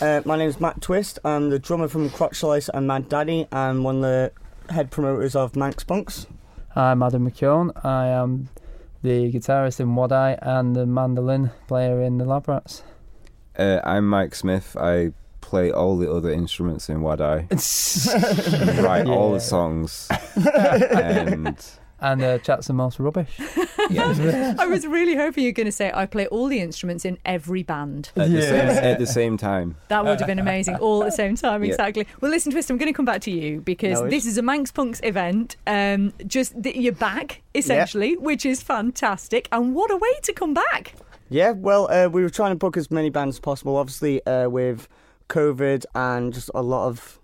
My name's Matt Twist. I'm the drummer from Crotch Lice and Mad Daddy and one of the head promoters of Manx Punks. I'm Adam McKeown. I am the guitarist in Wadi and the mandolin player in the Lab Rats. I'm Mike Smith. I play all the other instruments in Wadi. Write all the songs. And chat some more rubbish. Yes. I was really hoping you were going to say, I play all the instruments in every band. At the same time. That would have been amazing. All at the same time, exactly. Yeah. Well, listen, Twist, I'm going to come back to you because this is a Manx Punks event. You're back, essentially, which is fantastic. And what a way to come back. Yeah, well, we were trying to book as many bands as possible, obviously, with COVID and just a lot of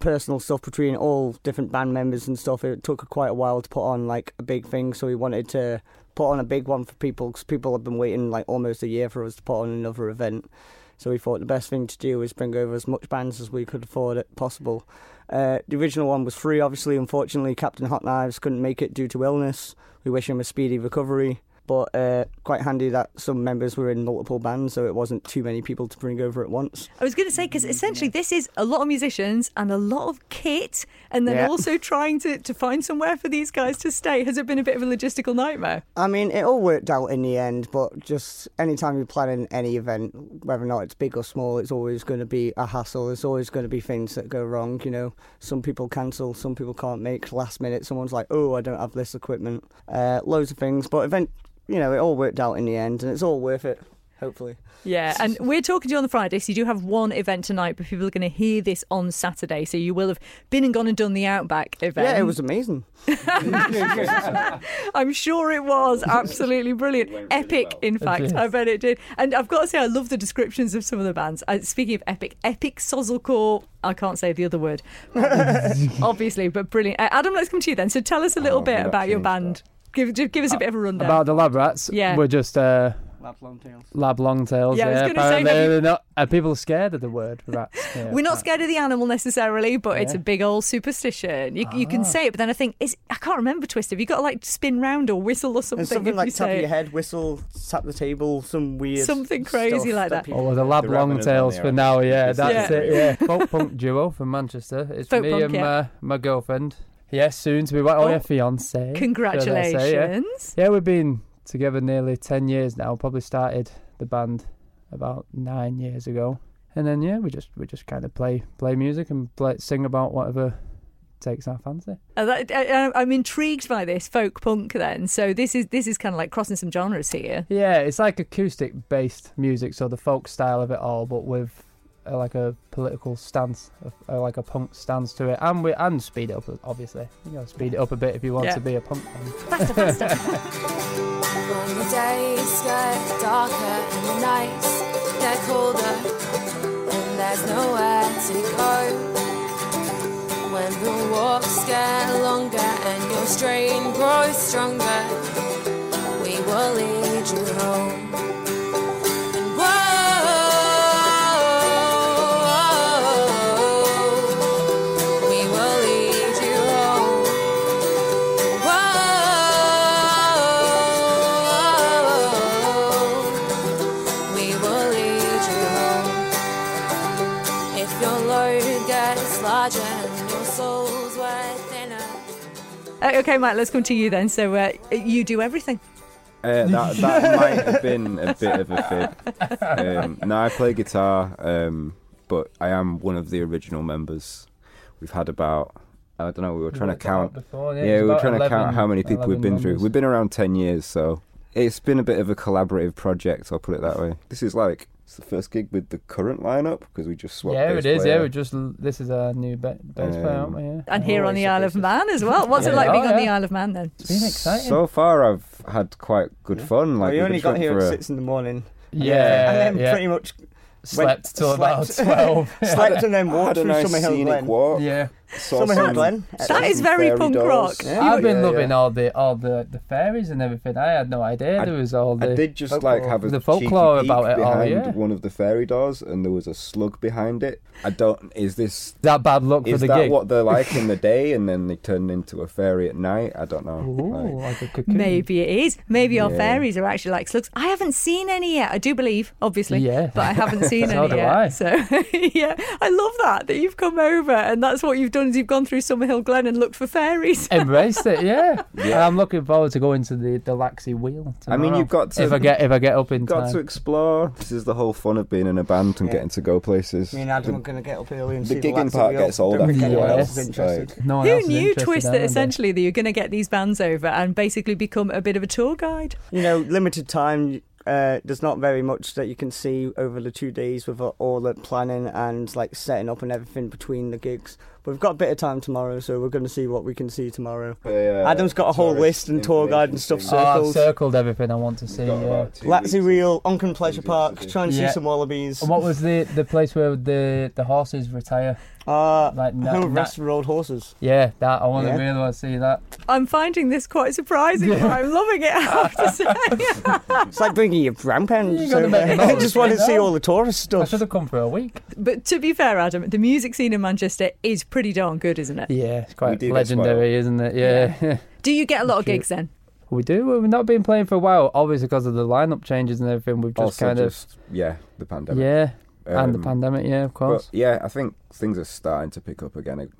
personal stuff between all different band members and stuff. It took quite a while to put on like a big thing, so we wanted to put on a big one for people because people have been waiting like almost a year for us to put on another event. So we thought the best thing to do is bring over as much bands as we could afford it possible. The original one was free, obviously. Unfortunately, Captain Hot Knives couldn't make it due to illness. We wish him a speedy recovery. But quite handy that some members were in multiple bands, so it wasn't too many people to bring over at once. I was going to say, because essentially this is a lot of musicians and a lot of kit, and then also trying to find somewhere for these guys to stay. Has it been a bit of a logistical nightmare? I mean, it all worked out in the end, but just any time you're planning any event, whether or not it's big or small, it's always going to be a hassle. There's always going to be things that go wrong, you know. Some people cancel, some people can't make. Last minute, someone's like, oh, I don't have this equipment. Loads of things, but you know, it all worked out in the end, and it's all worth it, hopefully. Yeah, and we're talking to you on the Friday, so you do have one event tonight, but people are going to hear this on Saturday, so you will have been and gone and done the Outback event. Yeah, it was amazing. I'm sure it was. Absolutely brilliant. Really epic, well. In fact. I bet it did. And I've got to say, I love the descriptions of some of the bands. Speaking of epic sozzlecore, I can't say the other word, obviously, but brilliant. Adam, let's come to you then. So tell us a little bit about your band. Give us a bit of a rundown. About the Lab Rats, we're just... Lab long tails. Yeah, I was going to say... Are people scared of the word rats? Yeah, we're not scared of the animal necessarily, but it's a big old superstition. You can say it, but then I think... I can't remember, Twist. Have you got to, like, spin round or whistle or something? There's something like tap your head, whistle, tap the table, some weird... Something crazy like that. The Lab long tails for now, that's it. Yeah. Folk punk duo from Manchester. It's folk me punk, and my girlfriend... Yes, soon to be wife. Fiance. Congratulations. Yeah, we've been together nearly 10 years now. Probably started the band about 9 years ago. And then we just kind of play music and sing about whatever takes our fancy. I'm intrigued by this folk punk then. So this is kind of like crossing some genres here. Yeah, it's like acoustic based music, so the folk style of it all, but with like a political stance, like a punk stance to it, and speed it up, obviously. You know, speed it up a bit if you want to be a punk fan. Faster. When the days get darker and the nights get colder, and there's nowhere to go. When the walks get longer and your strain grows stronger, we will lead you home. Okay, Mike, let's come to you then. So you do everything. That might have been a bit of a fib. No, I play guitar, but I am one of the original members. We've had about, I don't know, we were trying to count. We were trying to count how many people we've been through. We've been around 10 years, so it's been a bit of a collaborative project, I'll put it that way. This is like... It's the first gig with the current lineup because we just swapped. Yeah, it is. Player. Yeah, this is our new bass player, aren't we? Yeah. And here on the Isle of Man as well. What's it like being on the Isle of Man then? It's been exciting. So far, I've had quite good fun. Like, we only got here at 6 a.m. And then pretty much slept till about 12. Slept and then walked through some of Hill Glen. Yeah. That is very punk rock. Yeah. I've been loving all the fairies and everything. I had no idea there was all the. I did just folklore. Like have a the folklore cheeky peek about it behind one of the fairy doors, and there was a slug behind it. I don't. Is this that bad luck for the gig? Is that what they're like in the day, and then they turn into a fairy at night? I don't know. Ooh, like a cocoon. Maybe it is. Maybe our fairies are actually like slugs. I haven't seen any yet. I do believe, obviously, but I haven't seen any yet. I. So I love that you've come over, and that's what you've done. Is you've gone through Summerhill Glen and looked for fairies. Embraced it, And I'm looking forward to going to the Laxey wheel tomorrow. I mean, you've got to if I get up in time. Got to explore. This is the whole fun of being in a band and getting to go places. Me and Adam are going to get up early and see the gigging part gets old after a while. Like, no one else is interested. Who knew, Twist, that essentially that you're going to get these bands over and basically become a bit of a tour guide? You know, limited time. There's not very much that you can see over the 2 days with all the planning and like setting up and everything between the gigs. But we've got a bit of time tomorrow, so we're going to see what we can see tomorrow. Adam's got a whole list and tour guide and stuff circled. I've circled everything I want to see. Laxey Reel, Oncom Pleasure Park, try and see some wallabies. And what was the place where the horses retire? Rest of Old Horses. Yeah, that I want to really see that. I'm finding this quite surprising, but I'm loving it, I have to say. It's like bringing your grandparents over. I just wanted to see all the tourist stuff. I should have come for a week. But to be fair, Adam, the music scene in Manchester is pretty darn good, isn't it? Yeah, it's quite legendary, isn't it? Yeah. Do you get a lot of gigs then? We do. We've not been playing for a while, obviously because of the lineup changes and everything. We've just the pandemic. Yeah. And the pandemic, of course. But I think things are starting to pick up again.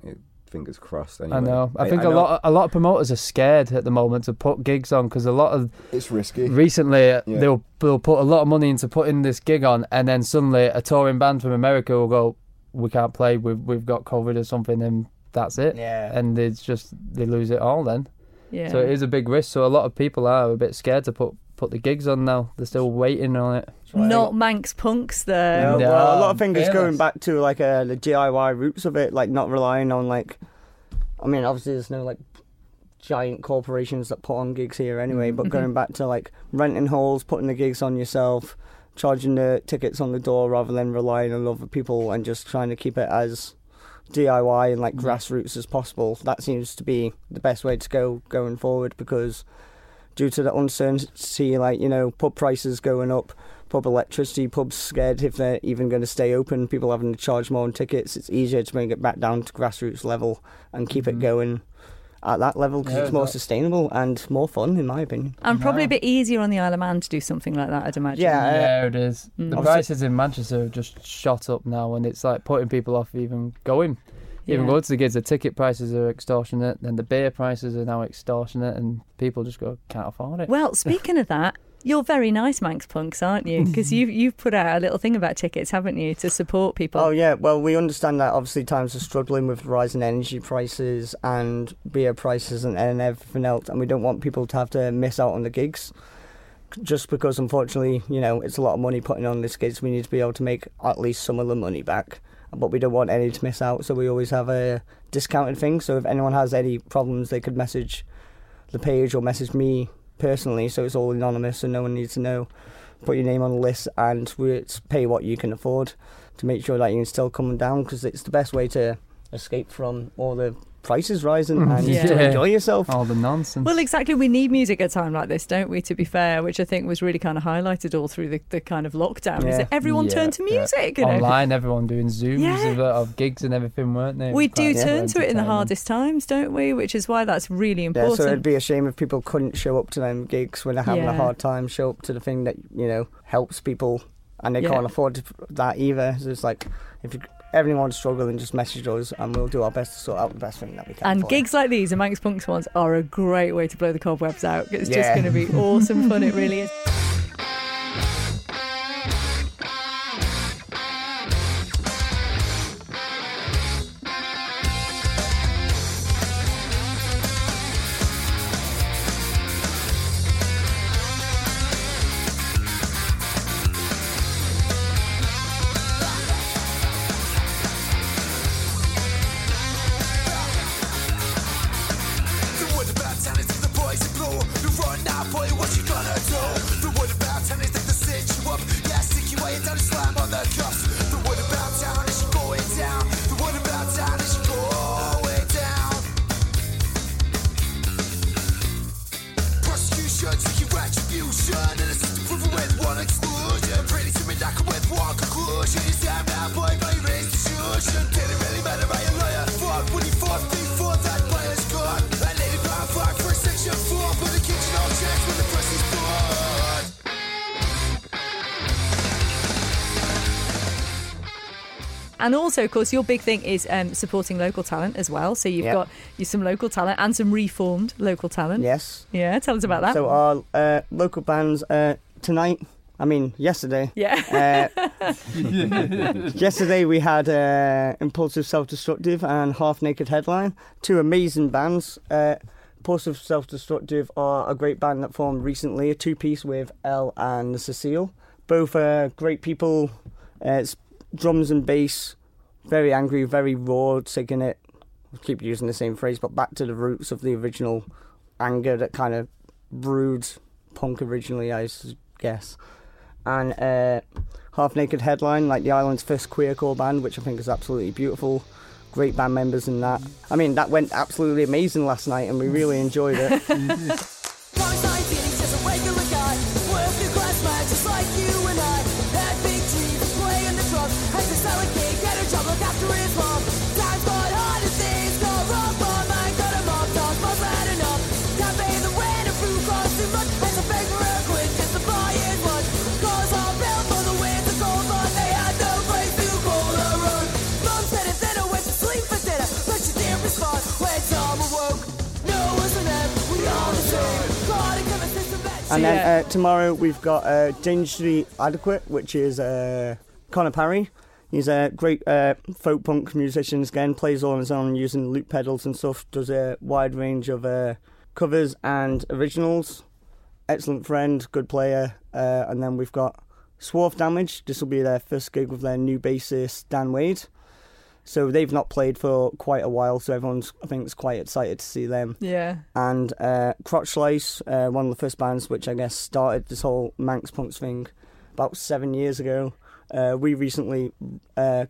Fingers crossed. Anyway. I know. I think a lot of promoters are scared at the moment to put gigs on because a lot of it's risky. Recently, they'll put a lot of money into putting this gig on, and then suddenly a touring band from America will go, "We can't play. We've got COVID or something," and that's it. Yeah. And it's just they lose it all then. Yeah. So it is a big risk. So a lot of people are a bit scared to put the gigs on now. They're still waiting on it. Not Manx Punks though. No. Well, a lot of things going back to like the DIY roots of it, like not relying on like. I mean, obviously there's no like giant corporations that put on gigs here anyway, but going back to like renting halls, putting the gigs on yourself, charging the tickets on the door rather than relying on other people, and just trying to keep it as DIY and like grassroots as possible. That seems to be the best way to go going forward because. Due to the uncertainty, like, you know, pub prices going up, pub electricity, pubs scared if they're even going to stay open, people having to charge more on tickets, it's easier to bring it back down to grassroots level and keep it going at that level because it's more sustainable and more fun, in my opinion. And probably a bit easier on the Isle of Man to do something like that, I'd imagine. Yeah, it is. The prices in Manchester have just shot up now and it's like putting people off even going. Even going to the gigs, the ticket prices are extortionate, and the beer prices are now extortionate, and people just go, can't afford it. Well, speaking of that, you're very nice, Manx Punks, aren't you? Because you've put out a little thing about tickets, haven't you, to support people? Oh, yeah. Well, we understand that, obviously, times are struggling with rising energy prices and beer prices and everything else, and we don't want people to have to miss out on the gigs. Just because, unfortunately, you know, it's a lot of money putting on these gigs, we need to be able to make at least some of the money back. But we don't want any to miss out, so we always have a discounted thing. So if anyone has any problems, they could message the page or message me personally, so it's all anonymous, so no one needs to know. Put your name on the list and we pay what you can afford to make sure that you can still come down, because it's the best way to escape from all the prices rising and still enjoy yourself. All the nonsense. Well, exactly. We need music at a time like this, don't we, to be fair, which I think was really kind of highlighted all through the kind of lockdown. Yeah. Is that everyone turned to music. You know? Online, everyone doing Zooms of gigs and everything, weren't they? We do turn to it in the hardest times, don't we? Which is why that's really important. Yeah, so it'd be a shame if people couldn't show up to them gigs when they're having a hard time, show up to the thing that, you know, helps people, and they can't afford that either. So it's like, if you... Everyone's struggling, just message us and we'll do our best to sort out the best thing that we can. And gigs like these and Manx Punks ones are a great way to blow the cobwebs out. It's just going to be awesome fun, it really is. Tell it to the boys to blow. You run now, boy, what you gonna do? The that boy by race to solution. Didn't really matter, I am liar. Fuck, would he fuck before that boy is gone? I laid it by fuck for section 4, but the kitchen all checks when the press is gone. And also, of course, your big thing is supporting local talent as well. So you've got some local talent and some reformed local talent. Yes. Yeah, tell us about that. So our local bands tonight, I mean, yesterday. Yeah. Yesterday we had Impulsive Self-Destructive and Half Naked Headline, two amazing bands. Impulsive Self-Destructive are a great band that formed recently, a two-piece with Elle and Cecile. Both are great people. It's drums and bass, very angry, very raw, taking it, I keep using the same phrase, but back to the roots of the original anger that kind of brewed punk originally, I guess. And Half Naked Headline, like the island's first queercore band, which I think is absolutely beautiful. Great band members and that. I mean, that went absolutely amazing last night and we really enjoyed it. And then tomorrow we've got Dangerously Adequate, which is Connor Parry. He's a great folk punk musician, again, plays all on his own using loop pedals and stuff, does a wide range of covers and originals. Excellent friend, good player. And then we've got Swarf Damage. This will be their first gig with their new bassist, Dan Wade. So they've not played for quite a while, so everyone's, I think, is quite excited to see them. Yeah. And Crotch Lice, one of the first bands which I guess started this whole Manx Punks thing about 7 years ago. We recently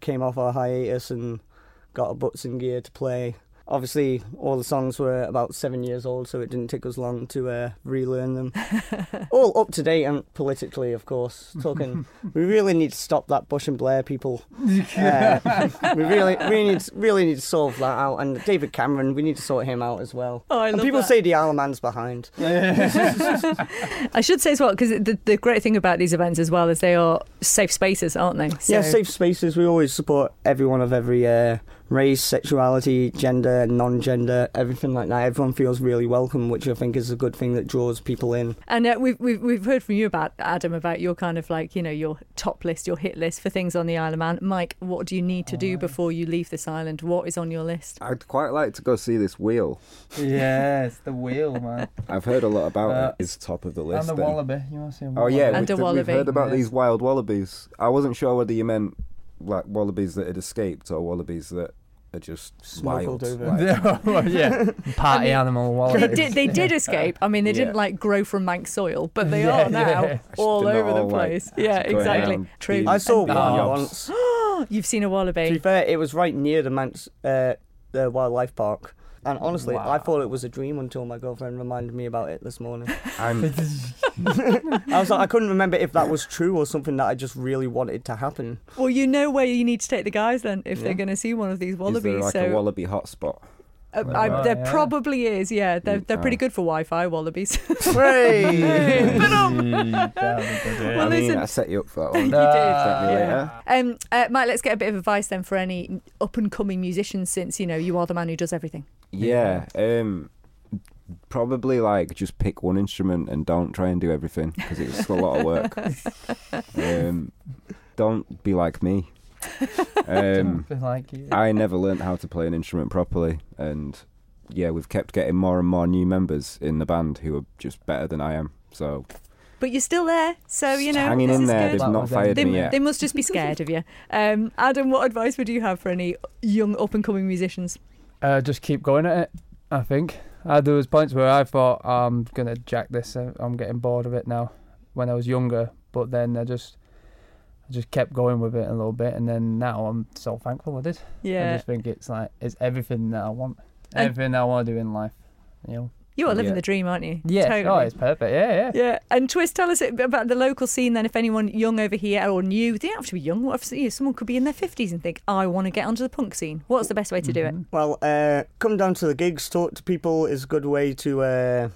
came off our hiatus and got our butts in gear to play. Obviously, all the songs were about 7 years old, so it didn't take us long to relearn them. All up to date and politically, of course. Talking, we really need to stop that Bush and Blair, people. We really need to solve that out. And David Cameron, we need to sort him out as well. Oh, I love that. And people say the Isle of Man's behind. I should say as well, because the great thing about these events as well is they are safe spaces, aren't they? So... Yeah, safe spaces. We always support everyone of every... race, sexuality, gender, non-gender, everything like that. Everyone feels really welcome, which I think is a good thing that draws people in. And we've heard from you about Adam, about your kind of like, you know, your top list, your hit list for things on the Isle of Man. Mike, what do you need to do before you leave this island? What is on your list? I'd quite like to go see this wheel. Yes, the wheel, man. I've heard a lot about it. It's top of the list. And the wallaby. You want to see a wallaby? Oh yeah, and we've heard about these wild wallabies. I wasn't sure whether you meant like wallabies that had escaped or wallabies that are just smuggled wild over. Like, party animal wallabies. They did escape. I mean, they didn't like grow from Manx soil, but they are now all over the place. Like, yeah, exactly. True. I saw one once. You've seen a wallaby. To be fair, it was right near the Manx wildlife park. And honestly, I thought it was a dream until my girlfriend reminded me about it this morning. I was like, I couldn't remember if that was true or something that I just really wanted to happen. Well, you know where you need to take the guys then if they're going to see one of these wallabies. Is there like a wallaby hotspot? There probably is, yeah. They're pretty good for Wi-Fi, wallabies. Hey! Well, listen, I set you up for that one. You did. Mike, let's get a bit of advice then for any up-and-coming musicians, since, you know, you are the man who does everything. Yeah, probably like just pick one instrument and don't try and do everything, because it's a lot of work. Don't be like me. I never learnt how to play an instrument properly, and we've kept getting more and more new members in the band who are just better than I am. So, but you're still there, so you know, hanging in there. They've not fired me yet. They must just be scared of you. Adam, what advice would you have for any young up and coming musicians? Just keep going at it. I think there was points where I thought I'm gonna jack this. I'm getting bored of it now. When I was younger, but then I just kept going with it a little bit, and then now I'm so thankful I did. Yeah. I just think it's like, it's everything that I want to do in life, you know. You are living the dream, aren't you? Yeah, totally. Oh, it's perfect. Yeah. And Twist, tell us about the local scene then, if anyone young over here or new, they don't have to be young. What if someone could be in their 50s and think, I want to get onto the punk scene? What's the best way to do it? Well, come down to the gigs, talk to people is a good way to,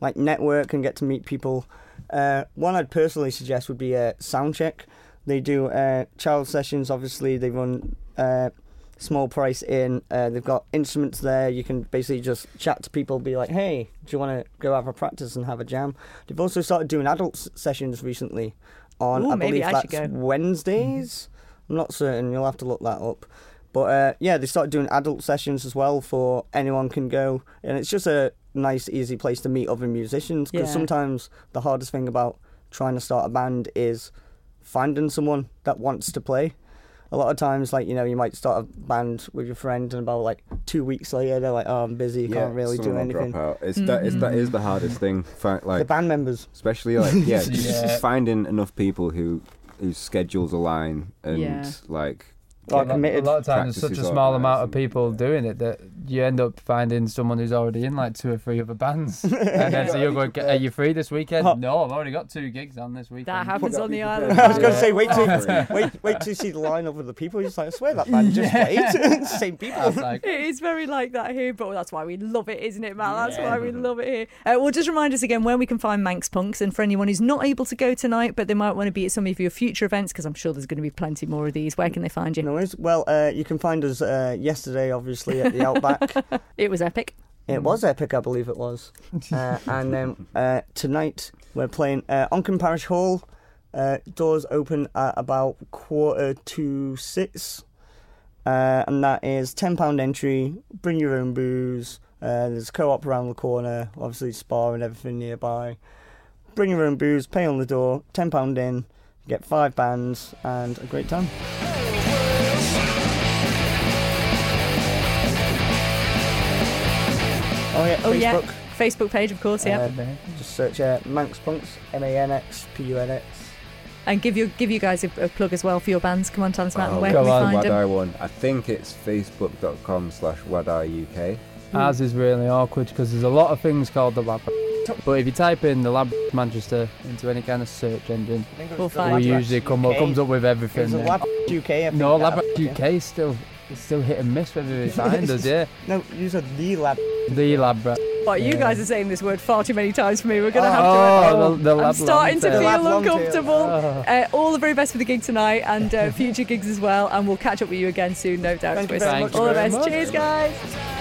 like network and get to meet people. One I'd personally suggest would be Soundcheck. They do child sessions, obviously. They run small price in. They've got instruments there. You can basically just chat to people, be like, hey, do you want to go have a practice and have a jam? They've also started doing adult sessions recently on, I believe that's Wednesdays. I'm not certain. You'll have to look that up. But they started doing adult sessions as well for anyone can go. And it's just a nice, easy place to meet other musicians because sometimes the hardest thing about trying to start a band is finding someone that wants to play. A lot of times, like, you know, you might start a band with your friend and about like 2 weeks later they're like, oh, I'm busy, can't really do anything. That is the hardest thing, like the band members especially, like just finding enough people whose schedules align and like committed. A lot of times there's such a small amount of people doing it that you end up finding someone who's already in like two or three other bands. And then so you're going, are you free this weekend? No, I've already got two gigs on this weekend. That happens on the island. I was going to say, wait till you see the lineup of the people. You're just like, I swear that band just played. It's the same people. Like, it is very like that here, but that's why we love it, isn't it, Matt? That's why we love it here. Well, just remind us again where we can find Manx Punks, and for anyone who's not able to go tonight but they might want to be at some of your future events, because I'm sure there's going to be plenty more of these, where can they find you? Well, you can find us yesterday, obviously, at the Outback. It was epic. It was epic, I believe it was. And then tonight we're playing Oncom Parish Hall. Doors open at about 6:15. And that is £10 entry. Bring your own booze. There's Co-op around the corner. Obviously, spa and everything nearby. Bring your own booze. Pay on the door. £10 in. You get 5 bands and a great time. Facebook page, of course, just search Manx Punks, MANXPUNX. And give you guys a plug as well for your bands. Come on, tell us, Matt, where can we find them? Wadi One. I think it's facebook.com/Wadi UK. Ours is really awkward because there's a lot of things called the Lab. But if you type in the Lab Manchester into any kind of search engine, comes up with everything. There's a Lab UK. Lab UK is still... It's still hit and miss whether we find us, No, you said the Lab. The Lab Rats. But you guys are saying this word far too many times for me. We're going to have to... I'm starting to feel uncomfortable. All the very best for the gig tonight and future gigs as well. And we'll catch up with you again soon, no doubt. Thank you very much. All the best. Cheers, guys.